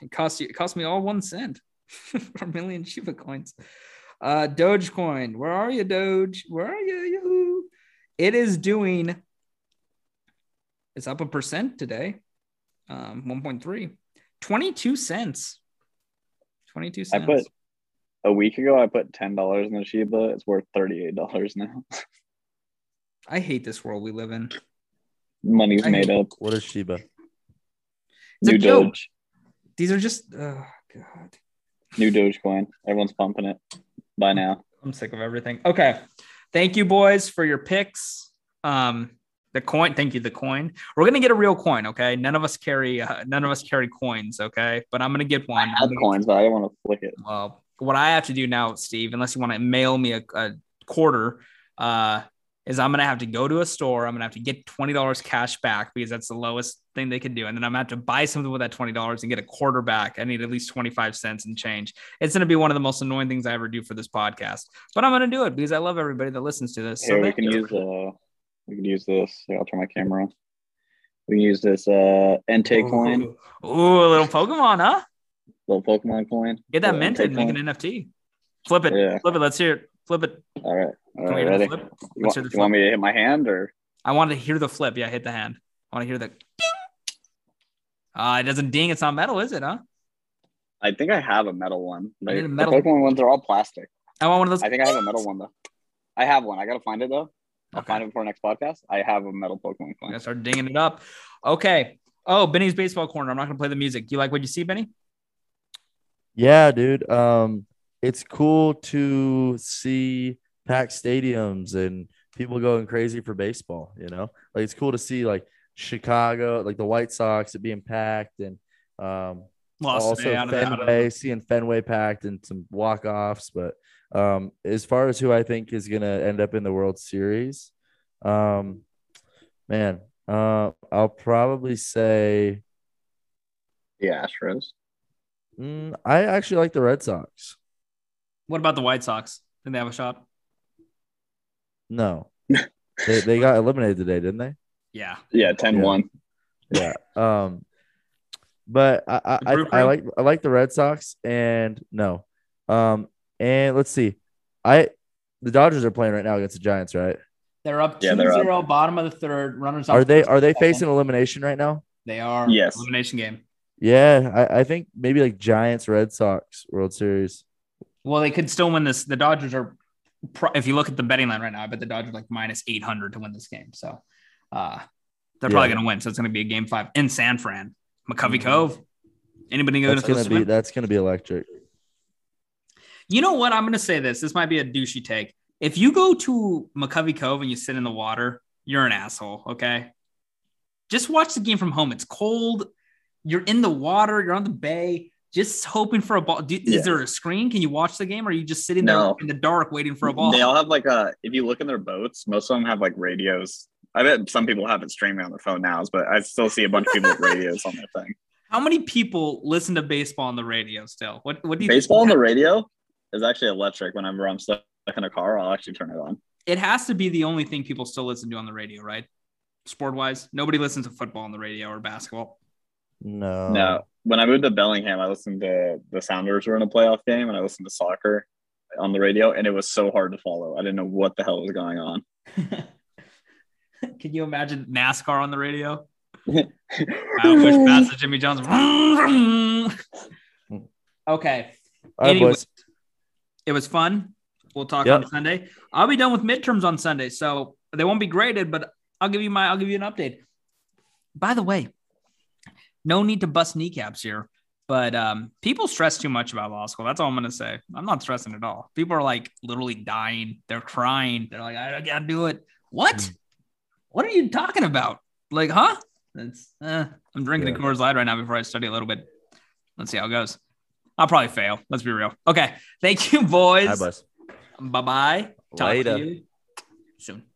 It cost you. It cost me all one cent for a million Shiba coins. Uh, Dogecoin, where are you, Doge? Where are you? Yahoo! It is doing. It's up a percent today, um, one point three, twenty-two cents. twenty-two cents. I put a week ago. I put ten dollars in the Shiba. It's worth thirty-eight dollars now. I hate this world we live in. Money's I made up. What is Shiba? It's New a Doge. Doge. These are just, oh, God. New Dogecoin. Everyone's pumping it by now. I'm sick of everything. Okay. Thank you, boys, for your picks. Um, the coin. Thank you. The coin. We're gonna get a real coin. Okay. None of us carry. Uh, none of us carry coins. Okay. But I'm gonna get one. I have coins, but I don't want to flick it. Well, what I have to do now, Steve, unless you want to mail me a, a quarter, uh, is I'm gonna have to go to a store. I'm gonna have to get twenty dollars cash back because that's the lowest thing they could do, and then I'm gonna have to buy something with that twenty dollars and get a quarter back. I need at least twenty-five cents and change. It's gonna be one of the most annoying things I ever do for this podcast, but I'm gonna do it because I love everybody that listens to this. Here, so we can you. use uh, we can use this. Here, I'll turn my camera on. We can use this uh, Entei Ooh. coin. Ooh, a little Pokemon, huh? Little Pokemon coin. Get that minted and make an N F T. Flip it. Yeah. Flip it. Let's hear it. Flip it. All right. All right, ready? You, want, you want me to hit my hand or? I wanted to hear the flip. Yeah, hit the hand. I want to hear the ding. Uh, it doesn't ding. It's not metal, is it, huh? I think I have a metal one. Like, I need a metal. The Pokemon ones are all plastic. I want one of those. I think I have a metal one, though. I have one. I got to find it, though. I'll okay. find it before next podcast. I have a metal Pokemon. I'm going to start dinging it up. Okay. Oh, Benny's Baseball Corner. I'm not going to play the music. You like what you see, Benny? Yeah, dude. Um, it's cool to see packed stadiums and people going crazy for baseball, you know? Like, it's cool to see, like, Chicago, like, the White Sox, it being packed, and um, also Fenway, seeing Fenway packed and some walk-offs. But um, as far as who I think is going to end up in the World Series, um, man, uh, I'll probably say the Astros. Mm, I actually like the Red Sox. What about the White Sox? Didn't they have a shot? No, they, they got eliminated today, didn't they? Yeah. Yeah. ten one Yeah. yeah. Um, but I, I, I, I like, I like the Red Sox and no. Um, and let's see, I, the Dodgers are playing right now against the Giants, right? They're up two zero, yeah, bottom of the third, runners. Are they, are they facing elimination right now? They are. Yes. Elimination game. Yeah. I, I think maybe like Giants, Red Sox World Series. Well, they could still win this. The Dodgers are, if you look at the betting line right now, I bet the Dodgers like minus eight hundred to win this game. So uh, they're yeah. probably going to win. So it's going to be a game five in San Fran. McCovey mm-hmm. Cove. Anybody going to be? That's going to be electric. You know what? I'm going to say this. This might be a douchey take. If you go to McCovey Cove and you sit in the water, you're an asshole. Okay. Just watch the game from home. It's cold. You're in the water. You're on the bay. Just hoping for a ball. Do, yeah. Is there a screen? Can you watch the game? Or are you just sitting there no. in the dark waiting for a ball? They all have like a, if you look in their boats, most of them have like radios. I bet some people have it streaming on their phone now, but I still see a bunch of people with radios on their thing. How many people listen to baseball on the radio still? What What do you Baseball think? on the radio is actually electric. Whenever I'm stuck in a car, I'll actually turn it on. It has to be the only thing people still listen to on the radio, right? Sport-wise, nobody listens to football on the radio or basketball. No. No. When I moved to Bellingham, I listened to the Sounders were in a playoff game, and I listened to soccer on the radio, and it was so hard to follow. I didn't know what the hell was going on. Can you imagine NASCAR on the radio? I wish past Jimmy John's. Okay. Right, anyway, it was fun. We'll talk yep. on Sunday. I'll be done with midterms on Sunday, so they won't be graded, but I'll give you my. I'll give you an update. By the way. No need to bust kneecaps here, but um, people stress too much about law school. That's all I'm going to say. I'm not stressing at all. People are like literally dying. They're crying. They're like, I got to do it. What? What are you talking about? Like, huh? That's, uh, I'm drinking yeah. a Coors Light right now before I study a little bit. Let's see how it goes. I'll probably fail. Let's be real. Okay. Thank you, boys. Bye, bye. Talk to you soon.